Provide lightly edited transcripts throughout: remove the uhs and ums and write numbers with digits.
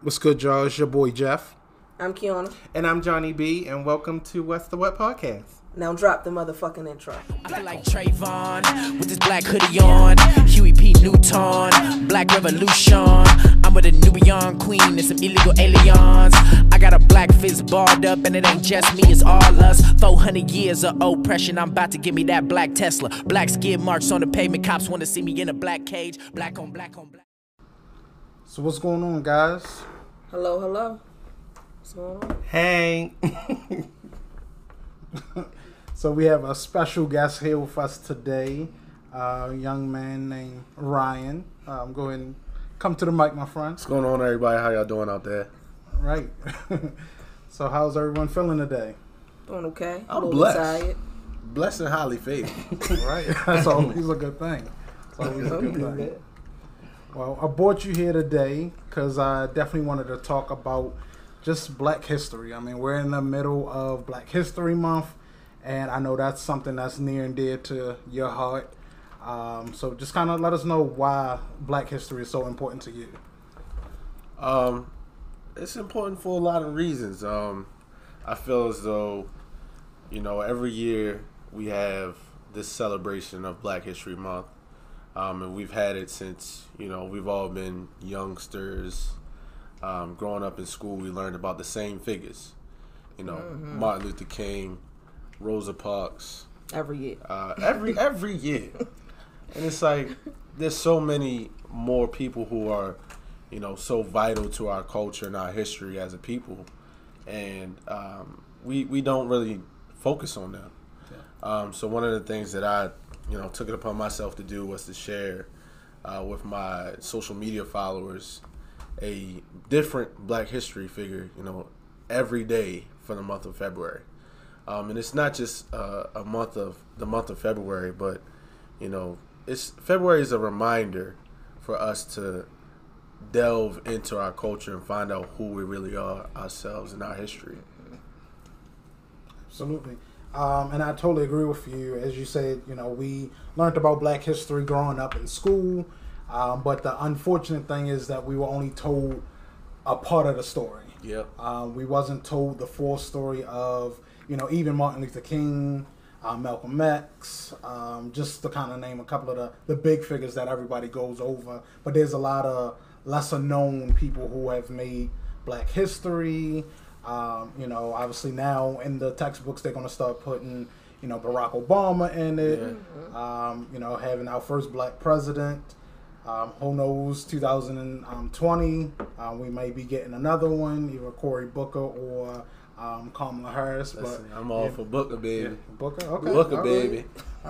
What's good, y'all? It's your boy, Jeff. I'm Kiana. And I'm Johnny B. And welcome to What's the What podcast. Now drop the motherfucking intro. I feel like Trayvon with this black hoodie on. Huey P. Newton, Black Revolution. I'm with a Nubian queen and some illegal aliens. I got a black fist barred up and it ain't just me, it's all us. 400 years of oppression, I'm about to give me that black Tesla. Black skid marks on the pavement, cops want to see me in a black cage. Black on black on black. So what's going on, guys? Hello, hello. What's going on? Hey. So we have a special guest here with us today, a young man named Ryan. Go ahead and come to the mic, my friend. What's going on, everybody? How y'all doing out there? All right. So how's everyone feeling today? Doing okay. I'm blessed. Tired. Blessed and highly favored. Right. That's always a good thing. That's always a good thing. Well, I brought you here today because I definitely wanted to talk about just black history. I mean, we're in the middle of Black History Month, and I know that's something that's near and dear to your heart. So just kind of let us know why black history is so important to you. It's important for a lot of reasons. I feel as though, you know, every year we have this celebration of Black History Month. And we've had it since, you know, we've all been youngsters. Growing up in school, we learned about the same figures. You know, Martin Luther King, Rosa Parks. Every year. Every year. And it's like, there's so many more people who are, you know, so vital to our culture and our history as a people. And we don't really focus on them. Yeah. So one of the things that I took it upon myself to do was to share with my social media followers a different black history figure, you know, every day for the month of February. And it's not just the month of February, but, you know, February is a reminder for us to delve into our culture and find out who we really are ourselves and our history. Absolutely. And I totally agree with you. As you said, you know, we learned about black history growing up in school, but the unfortunate thing is that we were only told a part of the story. Yeah. We wasn't told the full story of, you know, even Martin Luther King, Malcolm X, just to kind of name a couple of the big figures that everybody goes over. But there's a lot of lesser known people who have made black history. You know, obviously now in the textbooks, they're going to start putting, you know, Barack Obama in it, you know, having our first black president, who knows, 2020, we may be getting another one, either Cory Booker or Kamala Harris. Listen, but I'm all for Booker, baby. Booker, okay. Booker, all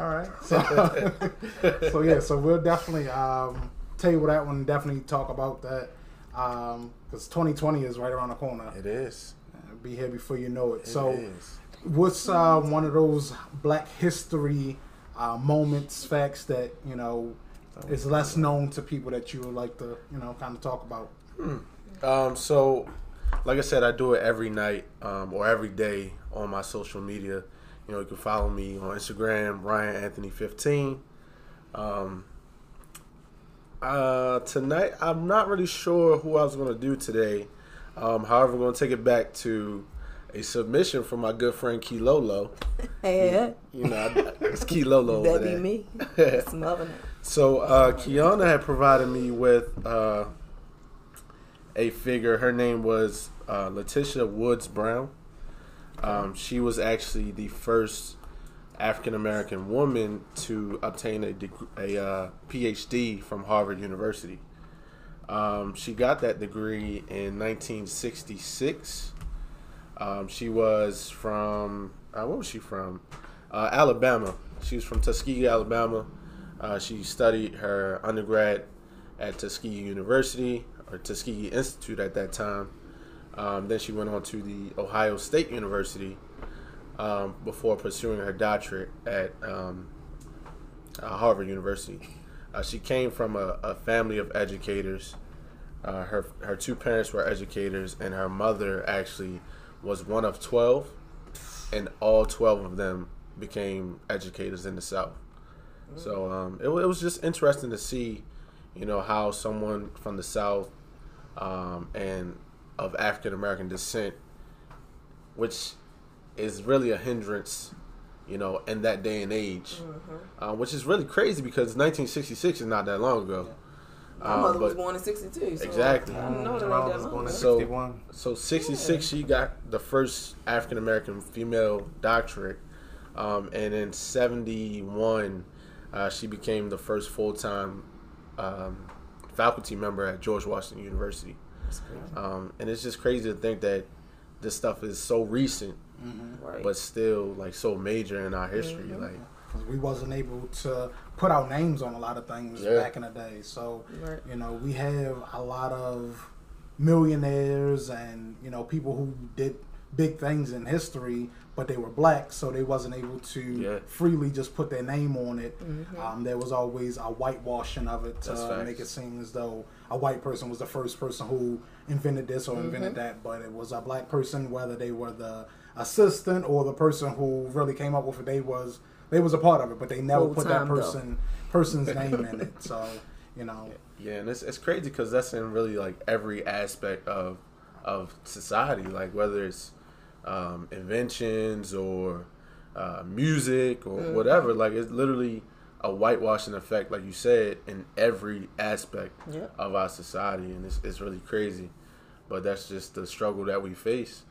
right. Baby. All right. So, so we'll definitely table that one, definitely talk about that, because 2020 is right around the corner. It is. Be here before you know it. So what's one of those black history moments, facts that, you know, is less known to people that you would like to, you know, kind of talk about? So, like I said, I do it every night or every day on my social media. You know, you can follow me on Instagram, RyanAnthony15. Tonight, I'm not really sure who I was going to do today. However, we're going to take it back to a submission from my good friend Key Lolo. Hey, you know, it's Key Lolo. That be me. It's loving it. So Kiana had provided me with a figure. Her name was Letitia Woods Brown. She was actually the first African American woman to obtain a PhD from Harvard University. She got that degree in 1966. She was from, where was she from? Alabama. She was from Tuskegee, Alabama. She studied her undergrad at Tuskegee University, or Tuskegee Institute at that time. Then she went on to the Ohio State University before pursuing her doctorate at Harvard University. She came from a family of educators. Her two parents were educators, and her mother actually was one of 12, and all 12 of them became educators in the South. So it was just interesting to see, you know, how someone from the South and of African American descent, which is really a hindrance, you know, in that day and age, mm-hmm. Which is really crazy because 1966 is not that long ago. Yeah. My mother was born in 1962. So exactly. No, my mother was born in 1961. So 1966, yeah. She got the first African American female doctorate, and in 1971, she became the first full-time faculty member at George Washington University. That's crazy. And it's just crazy to think that this stuff is so recent, mm-hmm. right. but still like so major in our history. Mm-hmm. Like, 'cause we wasn't able to put our names on a lot of things yeah. back in the day. So right. you know, we have a lot of millionaires and, you know, people who did big things in history, but they were black, so they wasn't able to yeah. freely just put their name on it. Mm-hmm. There was always a whitewashing of it to make it seem as though a white person was the first person who invented this or mm-hmm. invented that, but it was a black person, whether they were the assistant or the person who really came up with it. They was a part of it, but they never put that person's name in it. So you know, yeah, and it's crazy because that's in really like every aspect of society, like whether it's inventions or music or mm-hmm. whatever. Like it's literally a whitewashing effect, like you said, in every aspect yeah. of our society, and it's really crazy. But that's just the struggle that we face.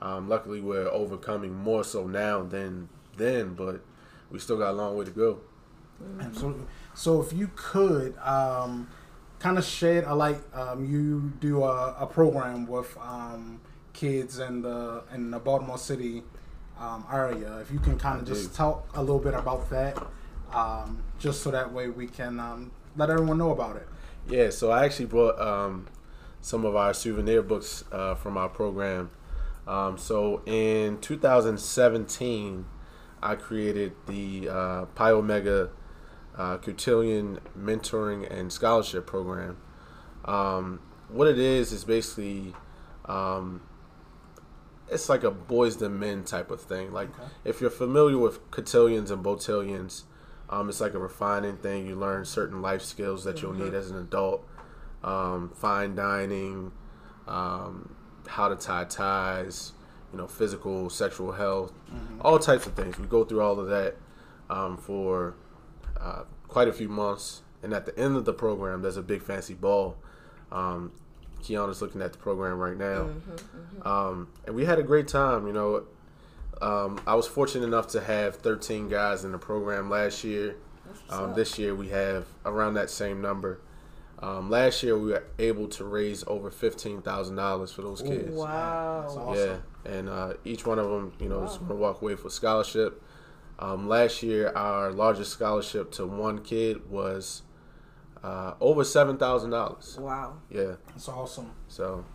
Luckily, we're overcoming more so now than then, but we still got a long way to go. Mm-hmm. Absolutely. So if you could kind of shed a light, you do a program with kids in the Baltimore City area. If you can kind of just talk a little bit about that, just so that way we can let everyone know about it. Yeah, so I actually brought some of our souvenir books from our program. So in 2017, I created the Pi Omega Cotillion Mentoring and Scholarship Program. What it is basically, it's like a boys to men type of thing. Like okay. if you're familiar with cotillions and botillions, it's like a refining thing. You learn certain life skills that mm-hmm. you'll need as an adult, fine dining, how to tie ties, you know, physical, sexual health, mm-hmm. all types of things. We go through all of that for quite a few months, and at the end of the program, there's a big fancy ball. Kiana's looking at the program right now, mm-hmm, mm-hmm. And we had a great time. You know, I was fortunate enough to have 13 guys in the program last year. This year we have around that same number. Last year we were able to raise over $15,000 for those kids. Ooh, wow, that's awesome. Yeah, and each one of them, you know, wow. is going to walk away for scholarship. Last year, our largest scholarship to one kid was over $7,000. Wow. Yeah. That's awesome. So,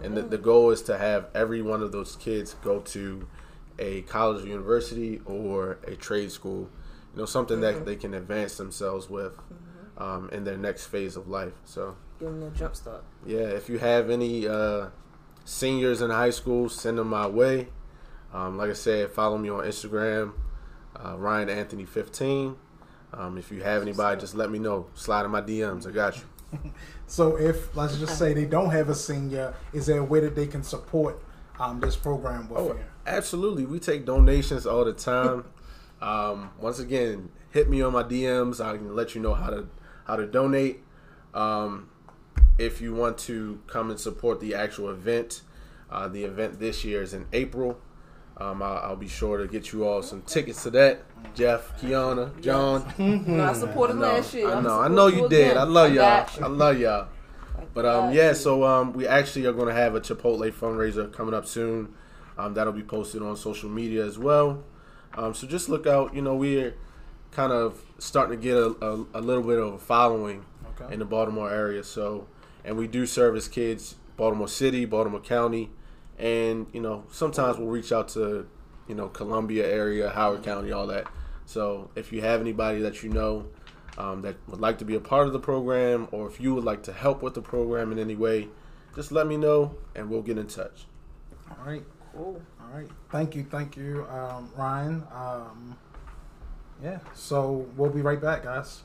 and yeah. the goal is to have every one of those kids go to a college or university or a trade school, you know, something mm-hmm. that they can advance themselves with mm-hmm. In their next phase of life. So, give them a jump start. Yeah. If you have any seniors in high school, send them my way. Like I said, follow me on Instagram. Ryan Anthony 15. If you have anybody, just let me know. Slide in my DMs. I got you. So if, let's just say they don't have a senior, is there a way that they can support this program with you? Absolutely. We take donations all the time. Once again, hit me on my DMs. I can let you know how to donate. If you want to come and support the actual event, the event this year is in April. I'll be sure to get you all some tickets to that. Jeff, Kiana, John. Yes. Mm-hmm. I supported last year. I know you did. I love y'all. I love y'all. But yeah, so we actually are going to have a Chipotle fundraiser coming up soon. That'll be posted on social media as well. So just look out. You know, we're kind of starting to get a little bit of a following okay. in the Baltimore area. So, and we do service kids, Baltimore City, Baltimore County. And, you know, sometimes we'll reach out to, you know, Columbia area, Howard County, all that. So if you have anybody that you know that would like to be a part of the program, or if you would like to help with the program in any way, just let me know and we'll get in touch. All right. Cool. All right. Thank you, Ryan. Yeah. So we'll be right back, guys.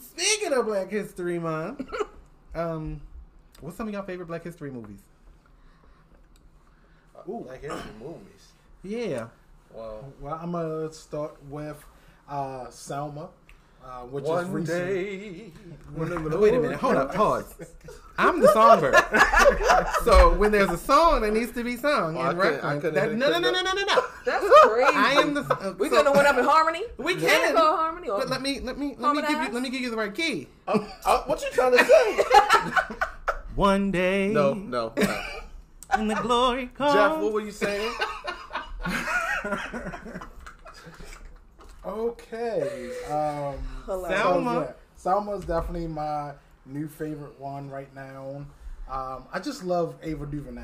Speaking of Black History Month. What's some of y'all favorite Black History movies? Ooh. Black History movies. Yeah. Well, I'm gonna start with Selma. Which one is recent. Day. Wait a minute. Hold up. Pause. I'm the songbird. So when there's a song that needs to be sung in reference, no. That's crazy. I am the. We're gonna win up in harmony. We can go harmony. But let me give you the right key. What you trying to say? One day. No. In the glory comes. Jeff, what were you saying? Okay. Selma is definitely my new favorite one right now. I just love Ava DuVernay.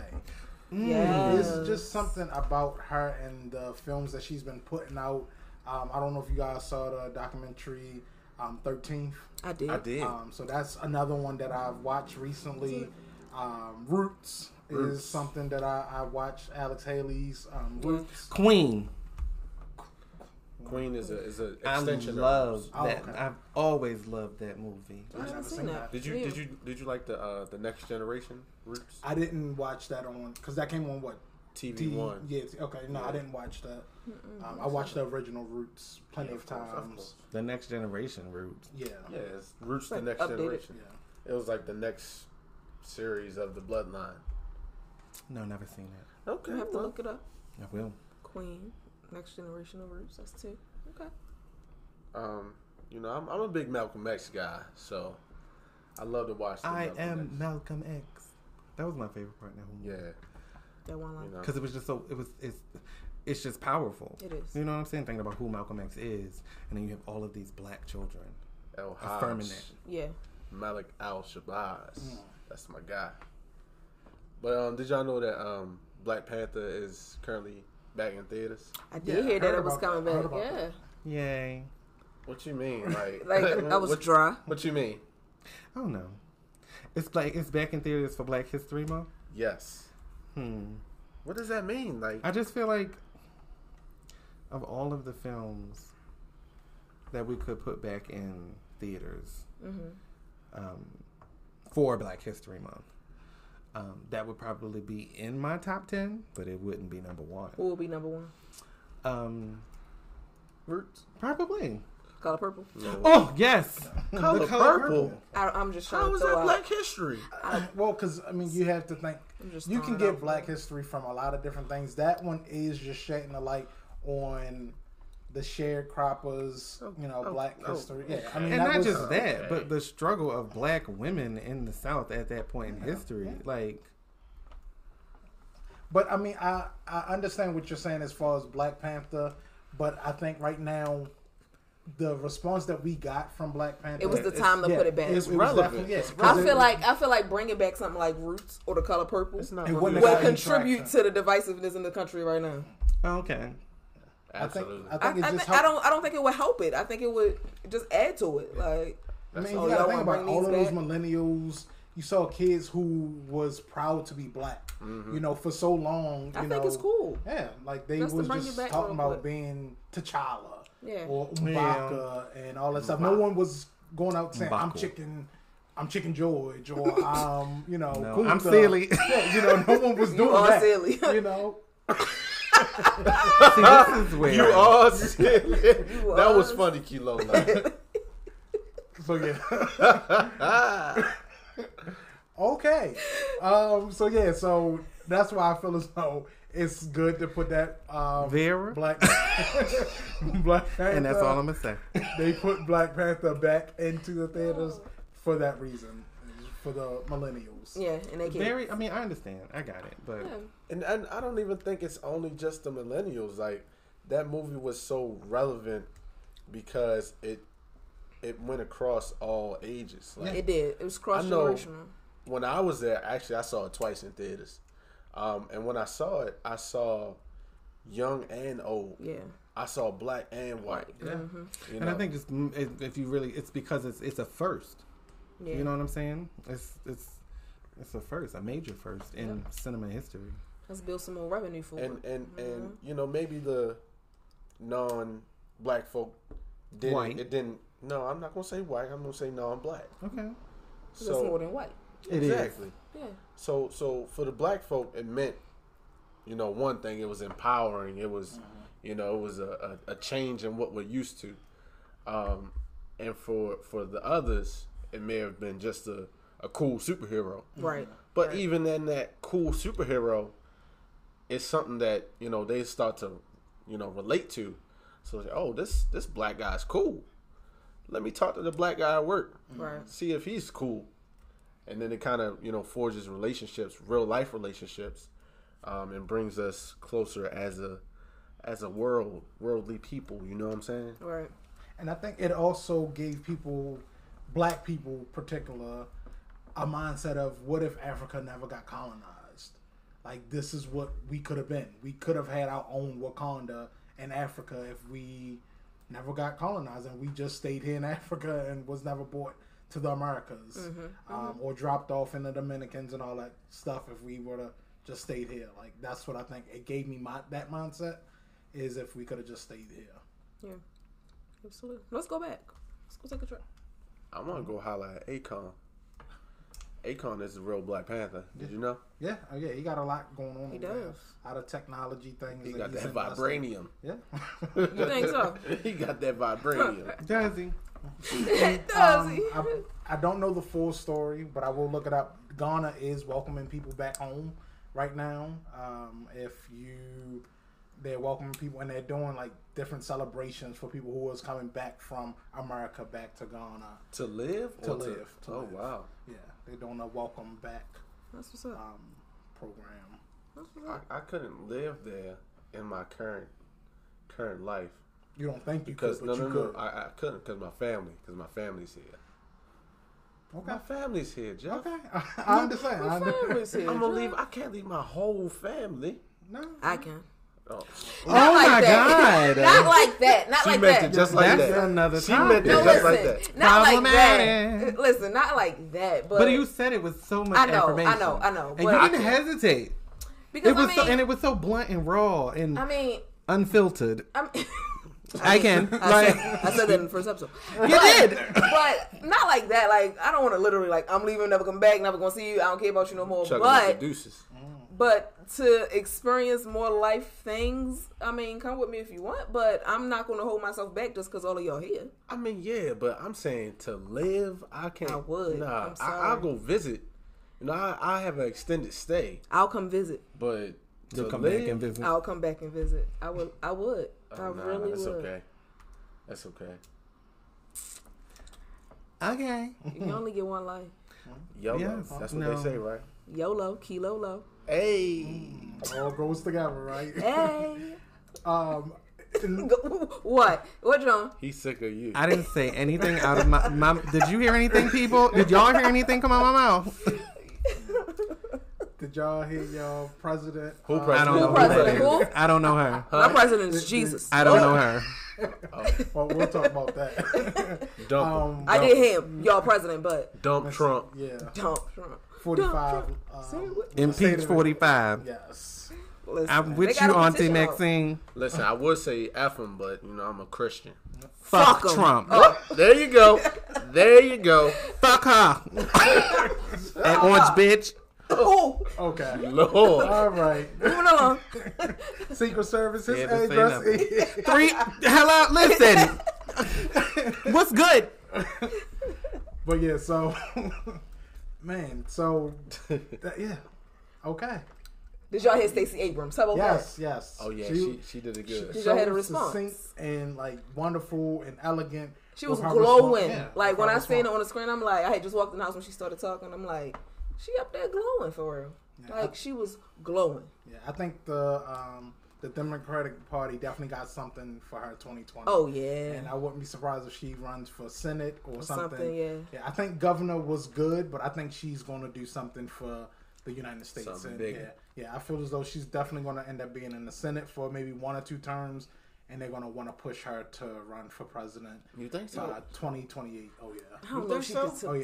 Yes. It's just something about her and the films that she's been putting out. I don't know if you guys saw the documentary 13th. I did. So that's another one that I've watched recently. Roots is something that I watched. Alex Haley's Roots. Queen is a extension. I love that. Oh, okay. I've always loved that movie. I've never seen that. Did you like the Next Generation Roots? I didn't watch that on because that came on what TV One. Yeah. Okay. No, yeah. I didn't watch that. I watched the original Roots plenty of times. The Next Generation Roots. Yeah. Yeah. It's Roots, like the Next Generation. Yeah. It was like the next series of the Bloodline. No, never seen that. Okay. You have to look it up. I will. Queen. Next Generation of Roots. That's two. Okay. I'm a big Malcolm X guy, so I love to watch. Malcolm X. That was my favorite part in that movie. Yeah. That one line. Because it was just so. It's just powerful. It is. You know what I'm saying? Thinking about who Malcolm X is, and then you have all of these black children affirming it. Yeah. Malik Al-Shabazz. Mm. That's my guy. But did y'all know that Black Panther is currently back in theaters? I did hear that it was coming back. Yeah. Yay. What you mean? Like I was dry. What you mean? I don't know. It's like it's back in theaters for Black History Month. Yes. What does that mean? Like, I just feel like of all of the films that we could put back in theaters for Black History Month, that would probably be in my top 10, but it wouldn't be number one. Who will be number one? Roots? Probably. Color Purple. No. Oh, yes. Color Purple. I'm just trying to throw out. How is that Black History? Well, because, I mean, you have to think. You can get Black History from a lot of different things. That one is just shedding a light on the sharecroppers, Black History. Yeah, I mean, and not just that, but the struggle of Black women in the South at that point in history. Yeah. But I mean, I understand what you're saying as far as Black Panther, but I think right now the response that we got from Black Panther, it was the time to put it back. It's relevant. Yes, I feel like bringing back something like Roots or The Color Purple will contribute to the divisiveness in the country right now. Okay. Absolutely. I don't think it would help it. I think it would just add to it. Like, I mean, you gotta think about all of those millennials. You saw kids who was proud to be black. Mm-hmm. For so long. I think it's cool. Yeah, like they was just talking about being T'Challa or Mbaka and all that stuff. No one was going out saying I'm Chicken George or Kunta. I'm silly. Yeah, no one was doing that. Silly. See, this is where you are silly. That was funny, Kilo. So yeah. Okay. So yeah. So that's why I feel as though it's good to put that Vera Black Panther, and that's all I'm gonna say. They put Black Panther back into the theaters for that reason. For the millennials. Yeah, and they I mean, I understand. I got it. But and I don't even think it's only just the millennials. Like, that movie was so relevant because it went across all ages. Like, it did. It was cross-generational. When I was there, actually, I saw it twice in theaters. And when I saw it, I saw young and old. Yeah. I saw black and white. Yeah. Mm-hmm. And I think just if you really, it's because it's a first. Yeah. You know what I'm saying? It's a first, a major first in cinema history. Let's build some more revenue for it. And maybe the non-black folk didn't. I'm not gonna say white. I'm gonna say non-black. Okay. So it's more than white. Exactly. Yeah. So for the black folk, it meant, you know, one thing. It was empowering. It was, you know, it was a change in what we're used to. And for the others, it may have been just a cool superhero. Right. But even then, that cool superhero is something that, you know, they start to, you know, relate to. So, oh, this black guy's cool. Let me talk to the black guy at work. Right. See if he's cool. And then it kind of, you know, forges relationships, real life relationships, and brings us closer as a world, worldly people. You know what I'm saying? Right. And I think it also gave people, black people in particular, a mindset of what if Africa never got colonized? Like, this is what we could have been. We could have had our own Wakanda in Africa if we never got colonized and we just stayed here in Africa and was never brought to the Americas or dropped off in the Dominicans and all that stuff if we were to just stayed here. Like, that's what I think it gave me that mindset is if we could have just stayed here. Yeah. Absolutely. Let's go back. Let's go take a trip. I want to go holler at Akon. Akon is the real Black Panther. Did you know? Yeah. Oh, yeah. He got a lot going on. He does. A lot of technology things. He got that vibranium. Yeah. You think so? He got that vibranium. Does he? Does he? I don't know the full story, but I will look it up. Ghana is welcoming people back home right now. They're welcoming people, and they're doing, like, different celebrations for people who is coming back from America back to Ghana. To live? To live. Wow. Yeah. They're doing a welcome back program. That's what's up. I couldn't live there in my current life. You don't think you could? No. I couldn't because my family's here. Okay. My family's here, Jeff. Okay. I understand. My family's here. I'm going to leave. I can't leave my whole family. No. I can. Oh, oh my God! Not like that. Not like that. Just like that. Another time. She meant it just like that. Not like that. Listen, not like that. But you said it with so much information. I know. And you didn't hesitate. Because it was and it was so blunt and raw and unfiltered. I said that in the first episode. You did, but not like that. Like, I don't want to literally like I'm leaving, never come back, never gonna see you. I don't care about you no more. But deuces. But to experience more life things, I mean, come with me if you want, but I'm not going to hold myself back just because all of y'all here. I mean, yeah, but I'm saying to live, I can't. I would. Nah, I'll go visit. You know, I have an extended stay. I'll come visit. But you'll come back and visit. I'll come back and visit. I would. I really would. That's okay. Okay. You only get one life. YOLO. Yes. That's what they say, right? YOLO. Kilo low. Hey, all goes together, right? Hey, what? What, John? He's sick of you. I didn't say anything out of my. Did you hear anything, people? Did y'all hear anything come out of my mouth? Did y'all hear y'all president? Who president? I don't know. I don't know her. My president is Jesus. I don't know her. Well, we'll talk about that. Dump. I did him, y'all president, but dump Trump. Yeah, dump Trump. 45. Impeach 45. Yes. Listen, I'm with you, Auntie Maxine. Listen, I would say F him, but, you know, I'm a Christian. Fuck Trump. Oh. There you go. Fuck her. That orange bitch. Oh. Okay. Lord. All right. Moving along. Secret Service address. Three. Hello. Listen. What's good? But, yeah, so... Man, so, yeah, okay. Did y'all hear Stacey Abrams? How about that? Yes. Oh, yeah, she did it good. She so had a response. And, like, wonderful and elegant. She was glowing. Yeah, like, when I seen her on the screen, I'm like, I had just walked in the house when she started talking. I'm like, she up there glowing for real. Yeah, like, she was glowing. Yeah, I think the Democratic Party definitely got something for her in 2020. Oh, yeah. And I wouldn't be surprised if she runs for Senate or something. Yeah, I think governor was good, but I think she's going to do something for the United States. Something big. Yeah, I feel as though she's definitely going to end up being in the Senate for maybe one or two terms, and they're going to want to push her to run for president. You think so? 2028. Oh, yeah. I don't know if she could. Oh, yeah.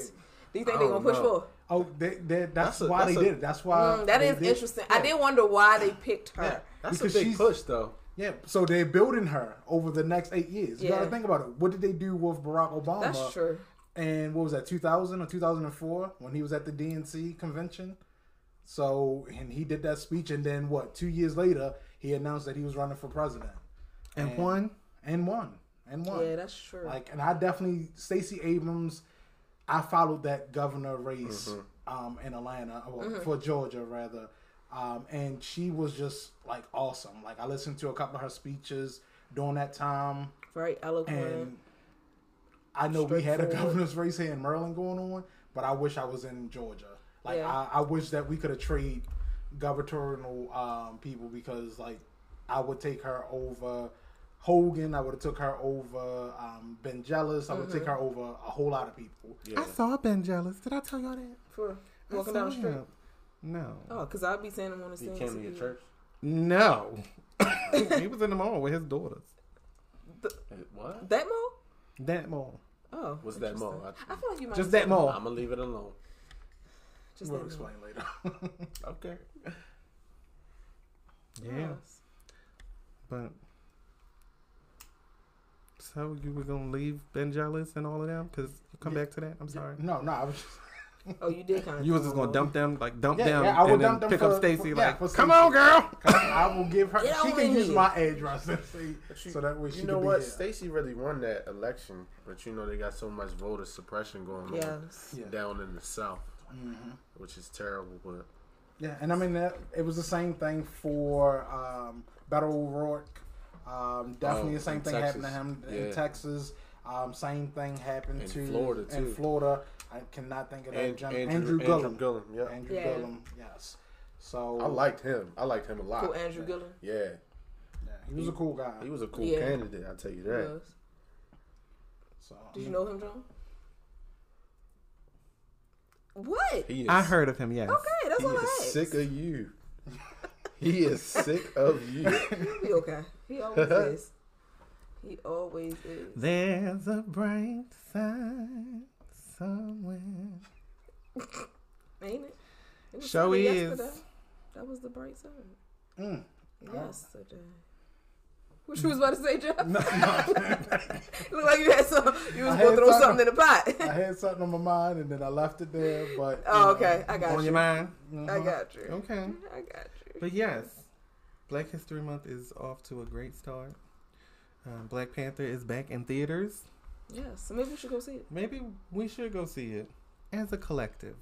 Do you think they're going to push for? Oh, that's why they did it. That's why. That is interesting. Yeah. I did wonder why they picked her. Yeah, that's because a big push, though. Yeah, so they're building her over the next 8 years. You got to think about it. What did they do with Barack Obama? That's true. And what was that, 2000 or 2004, when he was at the DNC convention? So, and he did that speech, and then what, 2 years later, he announced that he was running for president. And won. Yeah, that's true. Like, and I definitely, Stacey Abrams, I followed that governor race in Atlanta, or for Georgia, rather. And she was just, like, awesome. Like, I listened to a couple of her speeches during that time. Very eloquent. And I know we had a governor's race here in Maryland going on, but I wish I was in Georgia. Like, yeah. I wish that we could have traded gubernatorial people, because, like, I would take her over Hogan. I would have took her over Ben Jealous. I would take her over a whole lot of people. Yeah. I saw Ben Jealous. Did I tell y'all that? For walking down the street? No. Oh, because I'd be saying him on the stage. He came to your church? No. He was in the mall with his daughters. What? That mall? That mall. Oh. What's that mall? I feel like you might just that mall. I'm going to leave it alone. Just we'll explain later. Okay. Yeah. Yes. But so you were going to leave Ben Jealous and all of them? Because you come back to that? I'm sorry. No, I was just... Oh, you did kind of. You was just gonna dump them, like dump them, I would and then pick up Stacey. Like, come on, girl. I will give her. She can use my address, so that way she. You know what? Stacey really won that election, but you know they got so much voter suppression going on down in the South, which is terrible. But yeah, and I mean that it was the same thing for Beto O'Rourke. Definitely the same thing happened to him in Texas. Same thing happened to Florida too. In Florida. I cannot think of that gentleman. Andrew Gillum. Yeah. Gillum, yes. So I liked him. A lot. Cool Andrew Gillum? Yeah. He was a cool guy. He was a cool candidate, I'll tell you that. He was. So, did you know him, John? What? I heard of him, yes. Okay, that's all I asked. Sick of you. He is sick of you. He'll be okay. He always is. He always is. There's a bright side. Somewhere. Ain't it? It show is. Yesterday. That was the bright side. Yesterday. What you was about to say, Jeff? No. Looked like you had some. You was going to throw something in the pot. I had something on my mind and then I left it there. But okay, I got on you. On your mind. I got you. Okay, I got you. But yes, Black History Month is off to a great start. Black Panther is back in theaters. Yeah, so maybe we should go see it. Maybe we should go see it as a collective.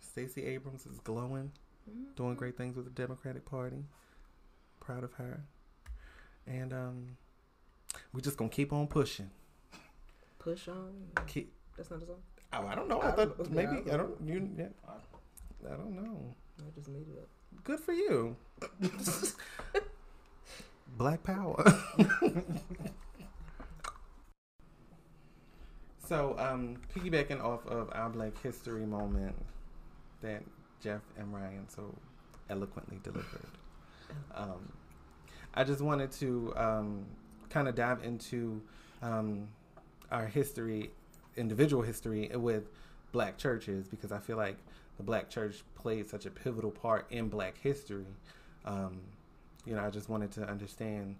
Stacey Abrams is glowing, doing great things with the Democratic Party. Proud of her. And we're just going to keep on pushing. Push on? That's not a song? Oh, I don't know. I don't know. I just made it up. Good for you. Black power. So, piggybacking off of our Black History moment that Jeff and Ryan so eloquently delivered, I just wanted to kind of dive into our history, individual history with Black churches, because I feel like the Black church played such a pivotal part in Black history. You know, I just wanted to understand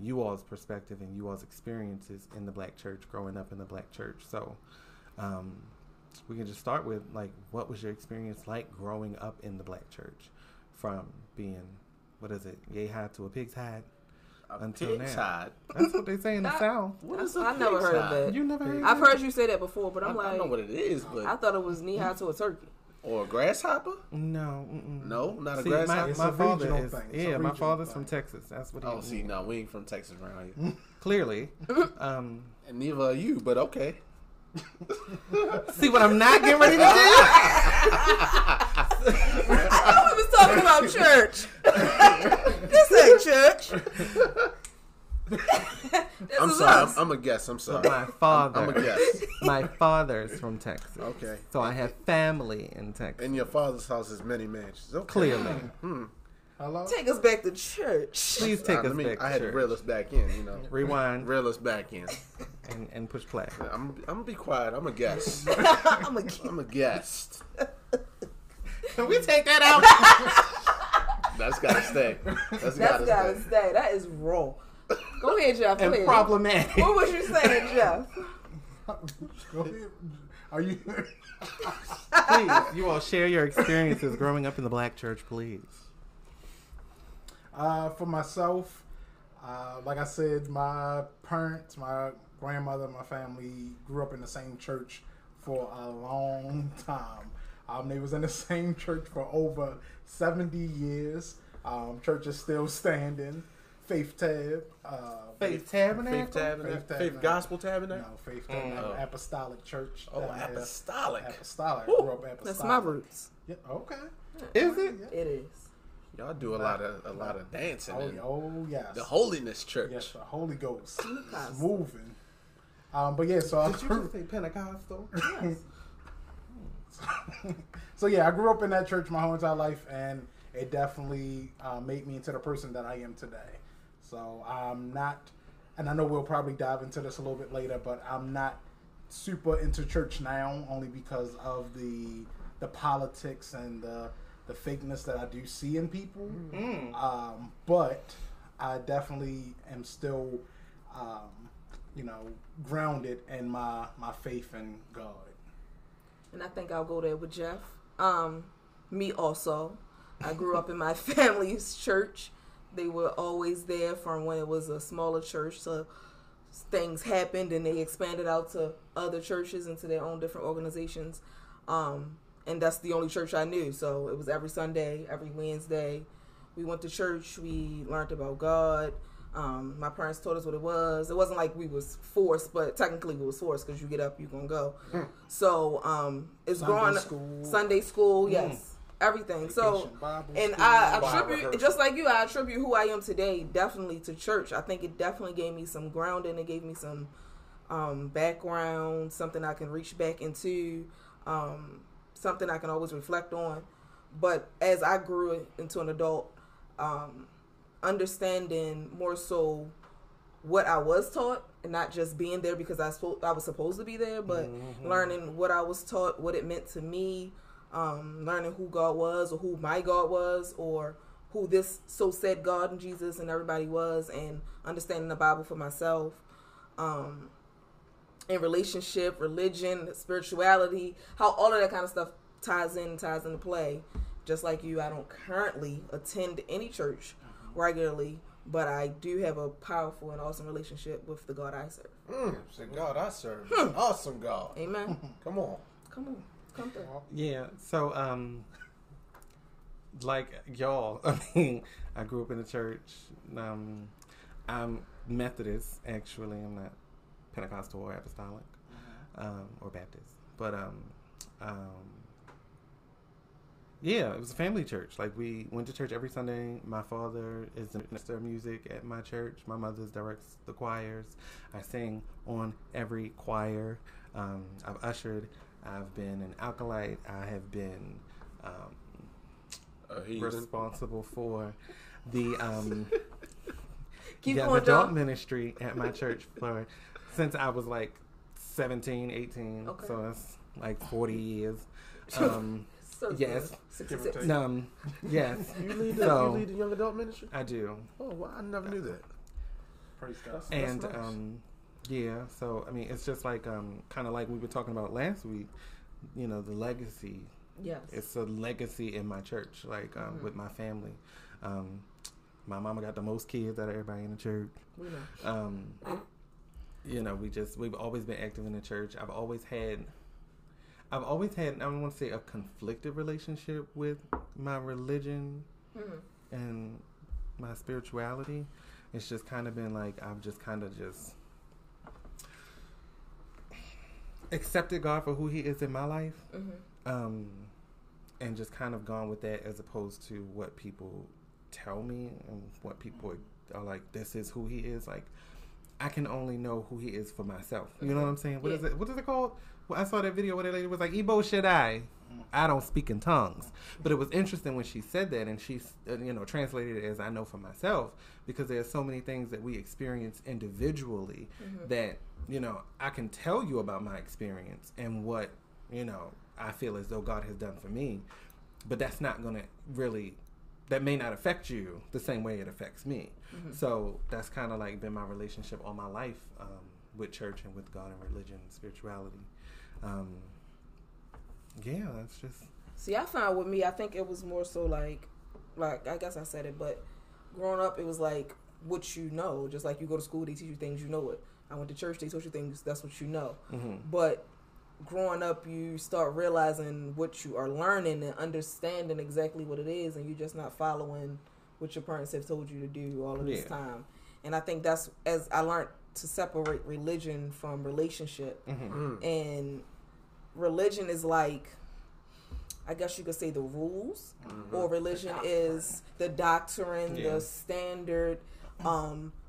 you all's perspective and you all's experiences in the Black church, growing up in the Black church. So we can just start with, like, what was your experience like growing up in the Black church, from being, yay high to a pig's hide? Until now. That's what they say in the South. I never heard of that. You never heard of that? I've heard you say that before, but I'm like, I don't know what it is, but I thought it was knee high to a turkey. Or a grasshopper? No. No? Not a grasshopper? My father is. Yeah, my father's from Texas. That's what he is. Oh, see, no, we ain't from Texas around here. Clearly. And neither are you, but okay. See what I'm not getting ready to do? I thought we was talking about church. This ain't church. I'm sorry. My father. My father's from Texas. Okay. So I have family in Texas. And your father's house is many mansions. Okay. Clearly. Hello? Take us back to church. Please take us back to church. I had to reel us back in, you know. Rewind. Reel us back in. And push play. I'm going to be quiet. I'm a guest. I'm a guest. Can we take that out? That's got to stay. That is raw. Go ahead, Jeff. And please. Problematic. What was you saying, Jeff? Go ahead. Are you? Please, you all share your experiences growing up in the Black church, please. For myself, like I said, my parents, my grandmother, my family grew up in the same church for a long time. They was in the same church for over 70 years. Church is still standing. Faith Tab. Faith Tabernacle? Faith Gospel Tabernacle? No, Faith Tabernacle Apostolic Church. Oh, Apostolic. Apostolic. Woo. Grew up Apostolic. That's my roots. Yeah, okay. Is it? Yeah. It is. Y'all do a lot of dancing. Oh yes. The Holiness Church. Yes, the Holy Ghost. It's moving. But yeah, so did you just say Pentecostal? Yes. So yeah, I grew up in that church my whole entire life, and it definitely made me into the person that I am today. So I'm not, and I know we'll probably dive into this a little bit later, but I'm not super into church now, only because of the politics and the fakeness that I do see in people. Mm. But I definitely am still, grounded in my faith in God. And I think I'll go there with Jeff. Me also. I grew up in my family's church. They were always there from when it was a smaller church. So things happened and they expanded out to other churches and to their own different organizations. And that's the only church I knew. So it was every Sunday, every Wednesday. We went to church. We learned about God. My parents taught us what it was. It wasn't like we was forced, but technically we was forced because you get up, you're going to go. Mm. So it's growing up. Sunday school, yes. Mm. Everything. So, and I attribute, just like you, I attribute who I am today definitely to church. I think it definitely gave me some grounding. It gave me some background, something I can reach back into, something I can always reflect on. But as I grew into an adult, understanding more so what I was taught and not just being there because I was supposed to be there, but learning what I was taught, what it meant to me, learning who God was or who my God was or who this so-said God and Jesus and everybody was, and understanding the Bible for myself. In relationship, religion, spirituality, how all of that kind of stuff ties into play. Just like you, I don't currently attend any church regularly, but I do have a powerful and awesome relationship with the God I serve. The God I serve is an awesome God. Amen. Come on. Come through. Yeah, so, like y'all, I mean, I grew up in the church. I'm Methodist, actually. I'm not Pentecostal or Apostolic, or Baptist, but yeah, it was a family church. Like, we went to church every Sunday. My father is the minister of music at my church. My mother directs the choirs. I sing on every choir. I've ushered. I've been an acolyte. I have been responsible for the adult ministry at my church for since I was like 17, 18, okay. So that's like 40 years. So yes. Yes. You lead the young adult ministry? I do. Oh, well, I never knew that. Praise God. And, nice. Yeah, so, I mean, it's just like, kind of like we were talking about last week, you know, the legacy. Yes. It's a legacy in my church, like, with my family. My mama got the most kids out of everybody in the church. We know. You know, we've always been active in the church. I've always had, I don't want to say a conflicted relationship with my religion and my spirituality. It's just kind of been like, I've just kind of just accepted God for who he is in my life, and just kind of gone with that as opposed to what people tell me and what people are like, this is who he is. Like, I can only know who he is for myself. You know what I'm saying? What is it? What is it called? Well, I saw that video where that lady was like, "Ebo should I don't speak in tongues." But it was interesting when she said that, and she, translated it as "I know for myself," because there are so many things that we experience individually that I can tell you about my experience and what I feel as though God has done for me, but that's not going to really that may not affect you the same way it affects me. Mm-hmm. So that's kind of like been my relationship all my life with church and with God and religion and spirituality. Yeah, that's just... See, I found with me, I think it was more so like I guess I said it, but growing up, it was like what you know. Just like you go to school, they teach you things, you know it. I went to church, they teach you things, that's what you know. Mm-hmm. But growing up, you start realizing what you are learning and understanding exactly what it is, and you're just not following what your parents have told you to do all of this time. And I think that's, as I learned to separate religion from relationship. Mm-hmm. And religion is like, I guess you could say, the rules, mm-hmm. or religion is the doctrine, the standard.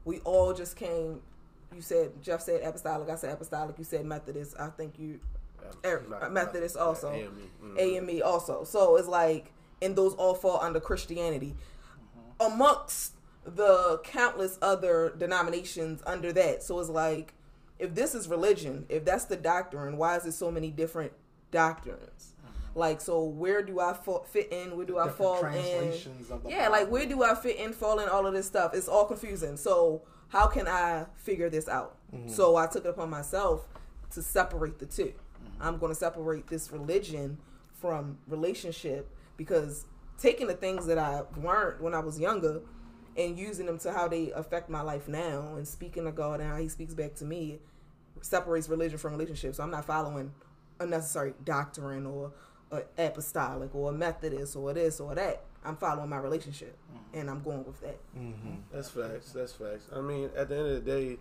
We all just came, you said, Jeff said apostolic, I said apostolic, you said Methodist, I think you, Methodist also, AME. Mm-hmm. AME also. So it's like, and those all fall under Christianity. Mm-hmm. Amongst the countless other denominations under that. So it's like, if this is religion, if that's the doctrine, why is there so many different doctrines? Mm-hmm. Like, so where do I fit in? Where do I fall in? Yeah, like, where do I fit in, fall in, all of this stuff? It's all confusing. So how can I figure this out? Mm-hmm. So I took it upon myself to separate the two. Mm-hmm. I'm going to separate this religion from relationship, because taking the things that I learned when I was younger and using them to how they affect my life now, and speaking to God and how he speaks back to me, separates religion from relationship. So I'm not following unnecessary doctrine or apostolic or Methodist or this or that. I'm following my relationship, and I'm going with that. Mm-hmm. That's facts. That's facts. I mean, at the end of the day,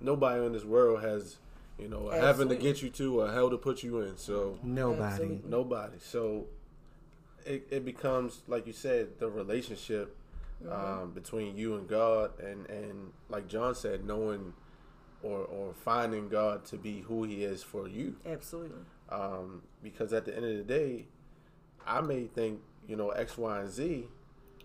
nobody in this world has, you know, a heaven to get you to or hell to put you in. So nobody. So it becomes, like you said, the relationship between you and God, and like John said, knowing or finding God to be who he is for you. Absolutely. Because at the end of the day, I may think, you know, X, Y, and Z,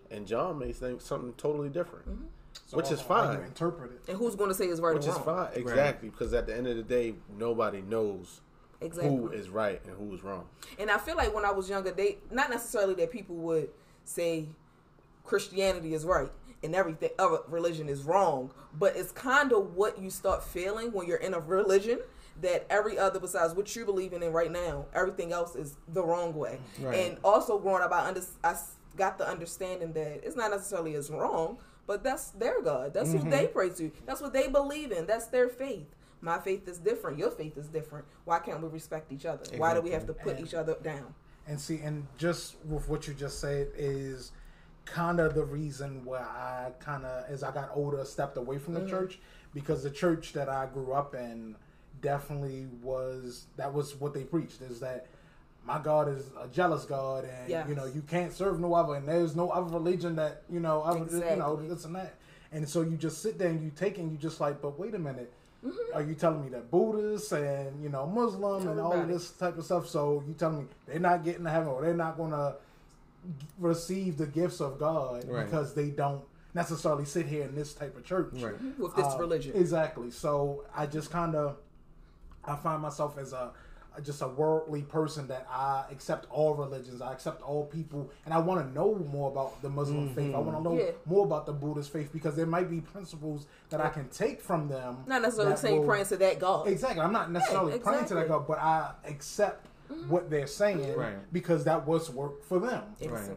and John may think something totally different, mm-hmm. so which is fine. Interpret it. And who's going to say it's right or wrong? Which is fine, exactly, right. Because at the end of the day, nobody knows who is right and who is wrong. And I feel like when I was younger, they, not necessarily that people would say Christianity is right and everything other religion is wrong, but it's kind of what you start feeling when you're in a religion, that every other besides what you believe in right now, everything else is the wrong way. Right. And also growing up, I got the understanding that it's not necessarily as wrong, but that's their God. That's mm-hmm. who they pray to. That's what they believe in. That's their faith. My faith is different. Your faith is different. Why can't we respect each other? Exactly. Why do we have to put each other down? And see, and just with what you just said is kind of the reason why I kind of, as I got older, stepped away from the mm-hmm. church, because the church that I grew up in definitely was what they preached, is that my God is a jealous God, and you know, you can't serve no other, and there's no other religion that, you know, other, you know, this and that. And so you just sit there and you take and you just like, but wait a minute, mm-hmm. are you telling me that Buddhists and, you know, Muslim and all of this type of stuff, so you telling me they're not getting to heaven, or they're not gonna receive the gifts of God because they don't necessarily sit here in this type of church with this religion? Exactly. So I just kind of, I find myself as just a worldly person, that I accept all religions, I accept all people, and I want to know more about the Muslim mm-hmm. faith. I want to know more about the Buddhist faith, because there might be principles that I can take from them. Not necessarily saying praying to that God. Exactly. I'm not necessarily praying to that God, but I accept what they're saying, because that was work for them,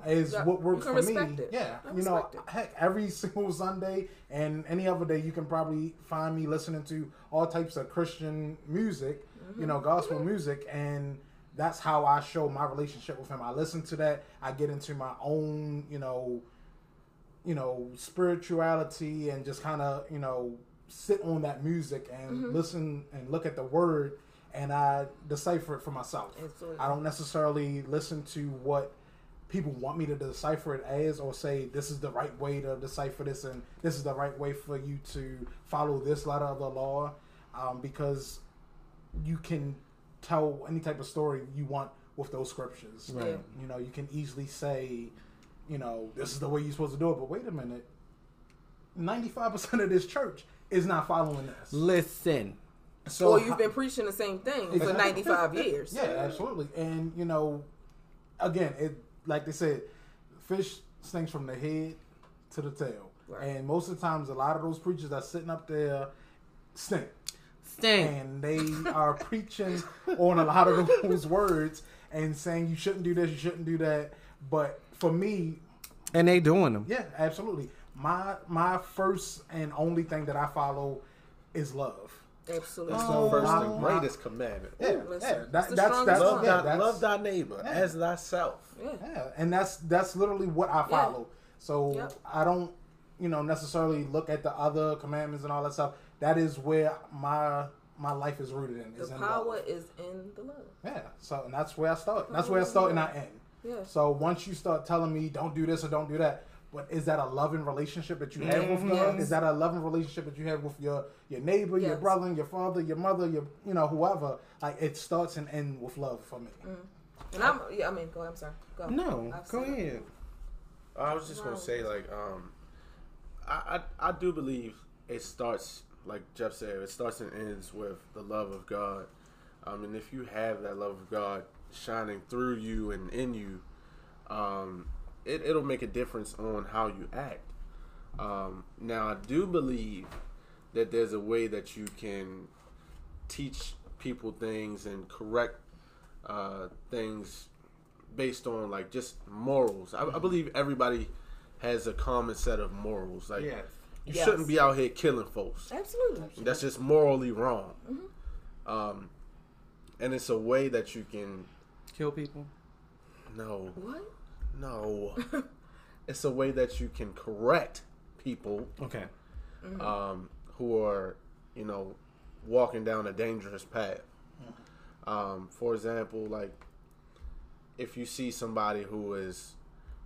is what worked for me. Yeah, you know, heck, every single Sunday and any other day, you can probably find me listening to all types of Christian music, mm-hmm. you know, gospel mm-hmm. music, and that's how I show my relationship with him. I listen to that. I get into my own, you know, spirituality, and just kind of, you know, sit on that music and mm-hmm. listen and look at the word. And I decipher it for myself. Absolutely. I don't necessarily listen to what people want me to decipher it as, or say this is the right way to decipher this, and this is the right way for you to follow this letter of the law, because you can tell any type of story you want with those scriptures. Right. Yeah. You know, you can easily say, you know, this is the way you're supposed to do it, but wait a minute, 95% of this church is not following this. Listen. So you've been preaching the same thing for 95 years. Yeah, absolutely. And, you know, again, like they said, fish stinks from the head to the tail. Right. And most of the times, a lot of those preachers are sitting up there stink. And they are preaching on a lot of those words and saying you shouldn't do this, you shouldn't do that. But for me... And they doing them. Yeah, absolutely. My first and only thing that I follow is love. Absolutely. That's the first and greatest commandment. Yeah, that's love thy neighbor as thyself. Yeah. And that's literally what I follow. Yeah. So I don't, necessarily look at the other commandments and all that stuff. That is where my life is rooted in. The power is in the love. Yeah. So and that's where I start. That's where I start and I end. Yeah. So once you start telling me don't do this or don't do that, but is that a loving relationship that you have with God? Yes. Is that a loving relationship that you have with your neighbor, your brother, your father, your mother, your whoever? Like it starts and ends with love for me. Mm-hmm. And go ahead. I'm sorry. Go. No, go ahead. I was just gonna say I do believe it starts. Like Jeff said, it starts and ends with the love of God. And if you have that love of God shining through you and in you, it'll make a difference on how you act. Now, I do believe that there's a way that you can teach people things and correct things based on, like, just morals. I believe everybody has a common set of morals. Like, yes. You shouldn't be out here killing folks. Absolutely. That's just morally wrong. Mm-hmm. And it's a way that you can... Kill people? No. What? No. It's a way that you can correct people. Okay. Mm-hmm. Who are, walking down a dangerous path. Mm-hmm. For example, like, if you see somebody who is,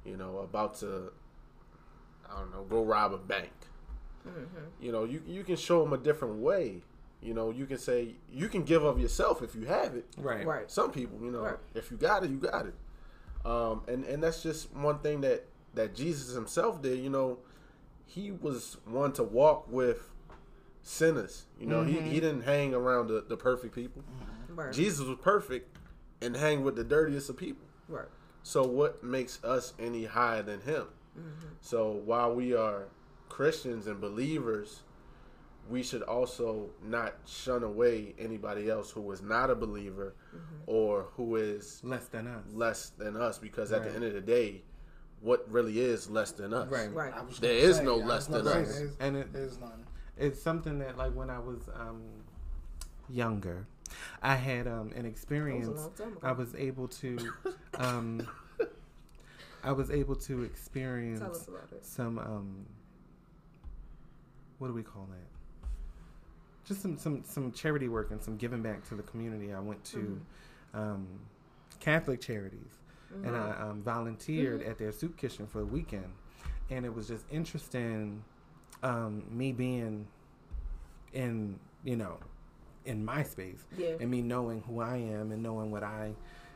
about to, go rob a bank. Mm-hmm. You can show them a different way. You can say you can give of yourself if you have it. Right. Some people, if you got it, you got it. And that's just one thing that Jesus himself did. He was one to walk with sinners. Mm-hmm. he didn't hang around the perfect people. Right. Jesus was perfect and hang with the dirtiest of people. Right. So what makes us any higher than him? Mm-hmm. So while we are Christians and believers, we should also not shun away anybody else who is not a believer, mm-hmm. or who is less than us, because at the end of the day, what really is less than us? Right. There is no less than us, and it is none. It's something that, like, when I was younger, I had an experience. I was able to. I was able to experience some. What do we call that? Just some charity work and some giving back to the community. I went to Catholic charities, mm-hmm. and I volunteered mm-hmm. at their soup kitchen for the weekend. And it was just interesting, me being in, in my space, and me knowing who I am and knowing what I...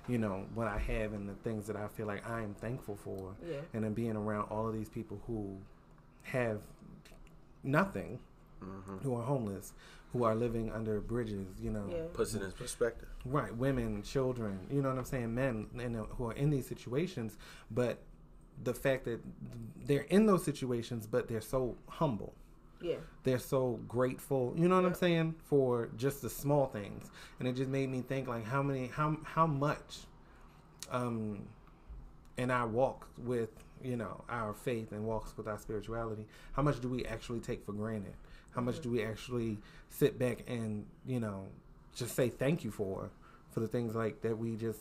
what I have and the things that I feel like I am thankful for. Yeah. And then being around all of these people who have nothing, mm-hmm. who are homeless, who are living under bridges, Puts it in perspective. Right. Women, children, you know what I'm saying? Men who are in these situations, but the fact that they're in those situations, but they're so humble. Yeah. They're so grateful, what I'm saying, for just the small things. And it just made me think, like, how much in our walk with, our faith and walks with our spirituality, how much do we actually take for granted? How much do we actually sit back and, just say thank you for the things like that we just,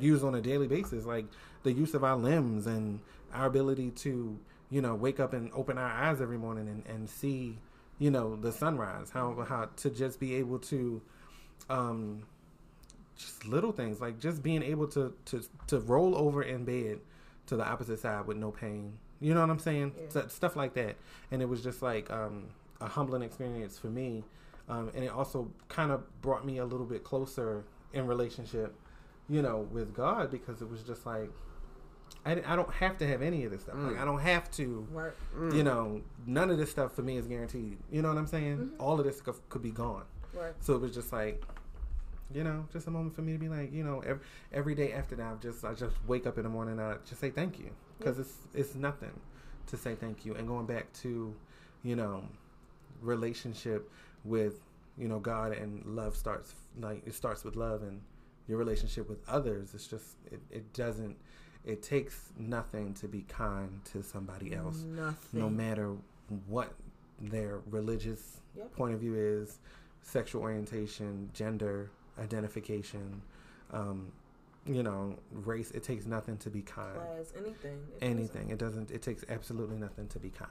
use on a daily basis, like the use of our limbs and our ability to, wake up and open our eyes every morning and see, the sunrise, how to just be able to, just little things, like just being able to roll over in bed to the opposite side with no pain. You know what I'm saying? Yeah. Stuff like that. And it was just like, a humbling experience for me. And it also kind of brought me a little bit closer in relationship, with God, because it was just like, I don't have to have any of this stuff. Like, I don't have to, none of this stuff for me is guaranteed. You know what I'm saying? Mm-hmm. All of this could be gone. Right. So it was just like, You know, just a moment for me to be like, you know, every day after that, I just wake up in the morning and I just say thank you, because it's nothing to say thank you. And going back to, you know, relationship with, you know, God, and love starts, like, it starts with love, and your relationship with others, it's just, it takes nothing to be kind to somebody else. Nothing. No matter what their religious point of view is, sexual orientation, gender identification, you know, race. It takes nothing to be kind. Class, anything. Anything. It takes absolutely nothing to be kind.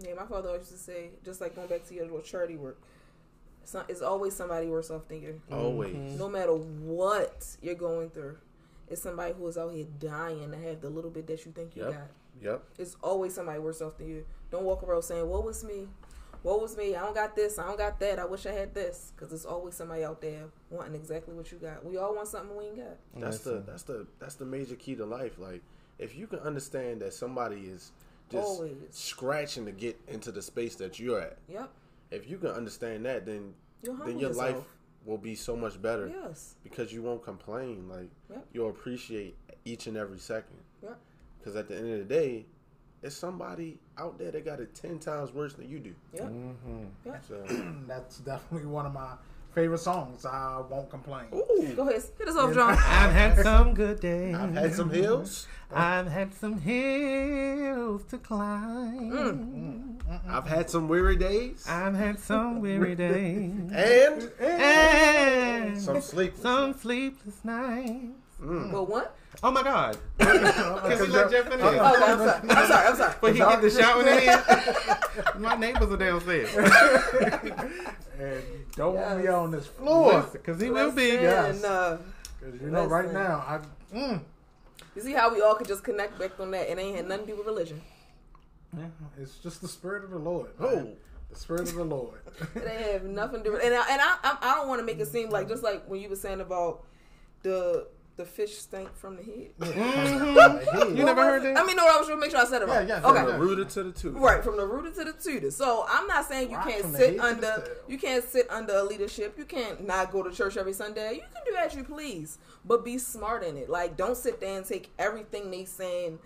Yeah, my father always used to say, just like going back to your little charity work, it's always somebody who is self-thinking. Always. Mm-hmm. No matter what you're going through, it's somebody who is out here dying to have the little bit that you think you got. Yep. It's always somebody worse off than you. Don't walk around saying, what was me? What was me? I don't got this. I don't got that. I wish I had this. Because there's always somebody out there wanting exactly what you got. We all want something we ain't got. That's the major key to life. Like, if you can understand that somebody is just always scratching to get into the space that you're at. Yep. If you can understand that, then your life will be so much better. Yes. Because you won't complain. Like, you'll appreciate each and every second. Yep. Because at the end of the day, there's somebody out there that got it 10 times worse than you do. Yeah. Mm-hmm. Yeah. So that's definitely one of my favorite songs. I won't complain. Ooh. Go ahead. Hit us off, John. I've had some good days. I've had some hills. I've had some hills to climb. Mm. Mm-mm. I've had some weary days. I've had some weary days. And some sleepless nights. Mm. But what? Oh my God! Because he let Jeff in here. Oh, I'm sorry. But he get the shower in here. My neighbors are downstairs. And don't be on this floor, because he will be. Yes. Because you know, right now, you see how we all could just connect back on that, and ain't had nothing to do with religion. Yeah, it's just the spirit of the Lord. Oh. The spirit of the Lord. It ain't have nothing to do with. And I don't want to make it seem like, just like when you were saying about the fish stank from the head. Mm-hmm. You never heard that? I mean, no, I was trying to make sure I said it right. Yeah, okay. From the rooter to the tutor. Right, from the rooter to the tutor. So I'm not saying you can't sit under a leadership. You can't not go to church every Sunday. You can do as you please, but be smart in it. Like, don't sit there and take everything they saying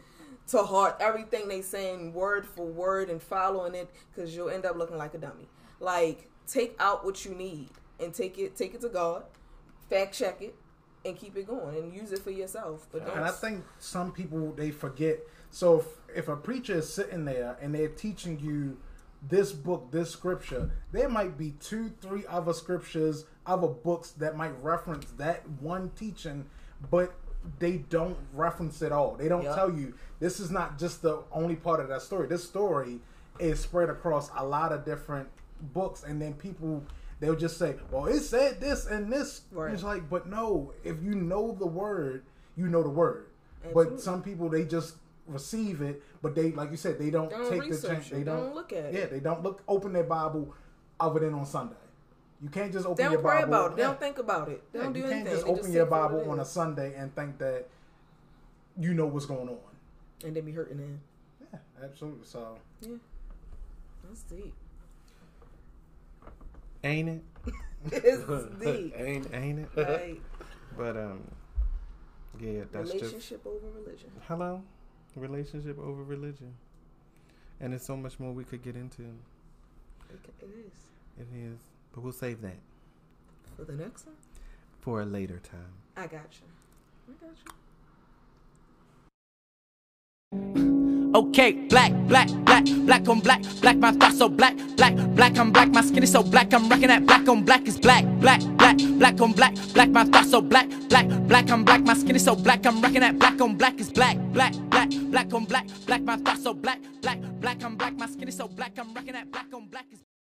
to heart, everything they saying word for word and following it, because you'll end up looking like a dummy. Like, take out what you need and take it to God, fact check it, and keep it going and use it for yourself. But and I think some people, they forget. So if a preacher is sitting there and they're teaching you this book, this scripture, there might be 2-3 other scriptures, other books that might reference that one teaching, but they don't reference it all. They don't tell you this is not just the only part of that story. This story is spread across a lot of different books, and then people, they'll just say, well, it said this and this. Right. It's like, but no, if you know the word, you know the word. Absolutely. But some people, they just receive it, but they, like you said, they don't take the chance. They don't look at it. Yeah, they don't open their Bible other than on Sunday. You can't just open your Bible. They don't pray about it. They don't think about it. They don't do anything. You can't just open your Bible on a Sunday and think that you know what's going on. And they be hurting them. Yeah, absolutely. So. Yeah. That's deep. Ain't it? It's deep. Ain't it? Right. But yeah, that's relationship over religion. Hello, relationship over religion, and there's so much more we could get into. It is. But we'll save that for the next one. For a later time. I got you. Okay, black on black, my thoughts so black on black, my skin is so black, I'm rocking that black on black, it's black on black, my thoughts so black on black, my skin is so black, I'm rocking that black on black, it's black on black, my thoughts so black on black, my skin is so black, I'm rocking that black on black, it's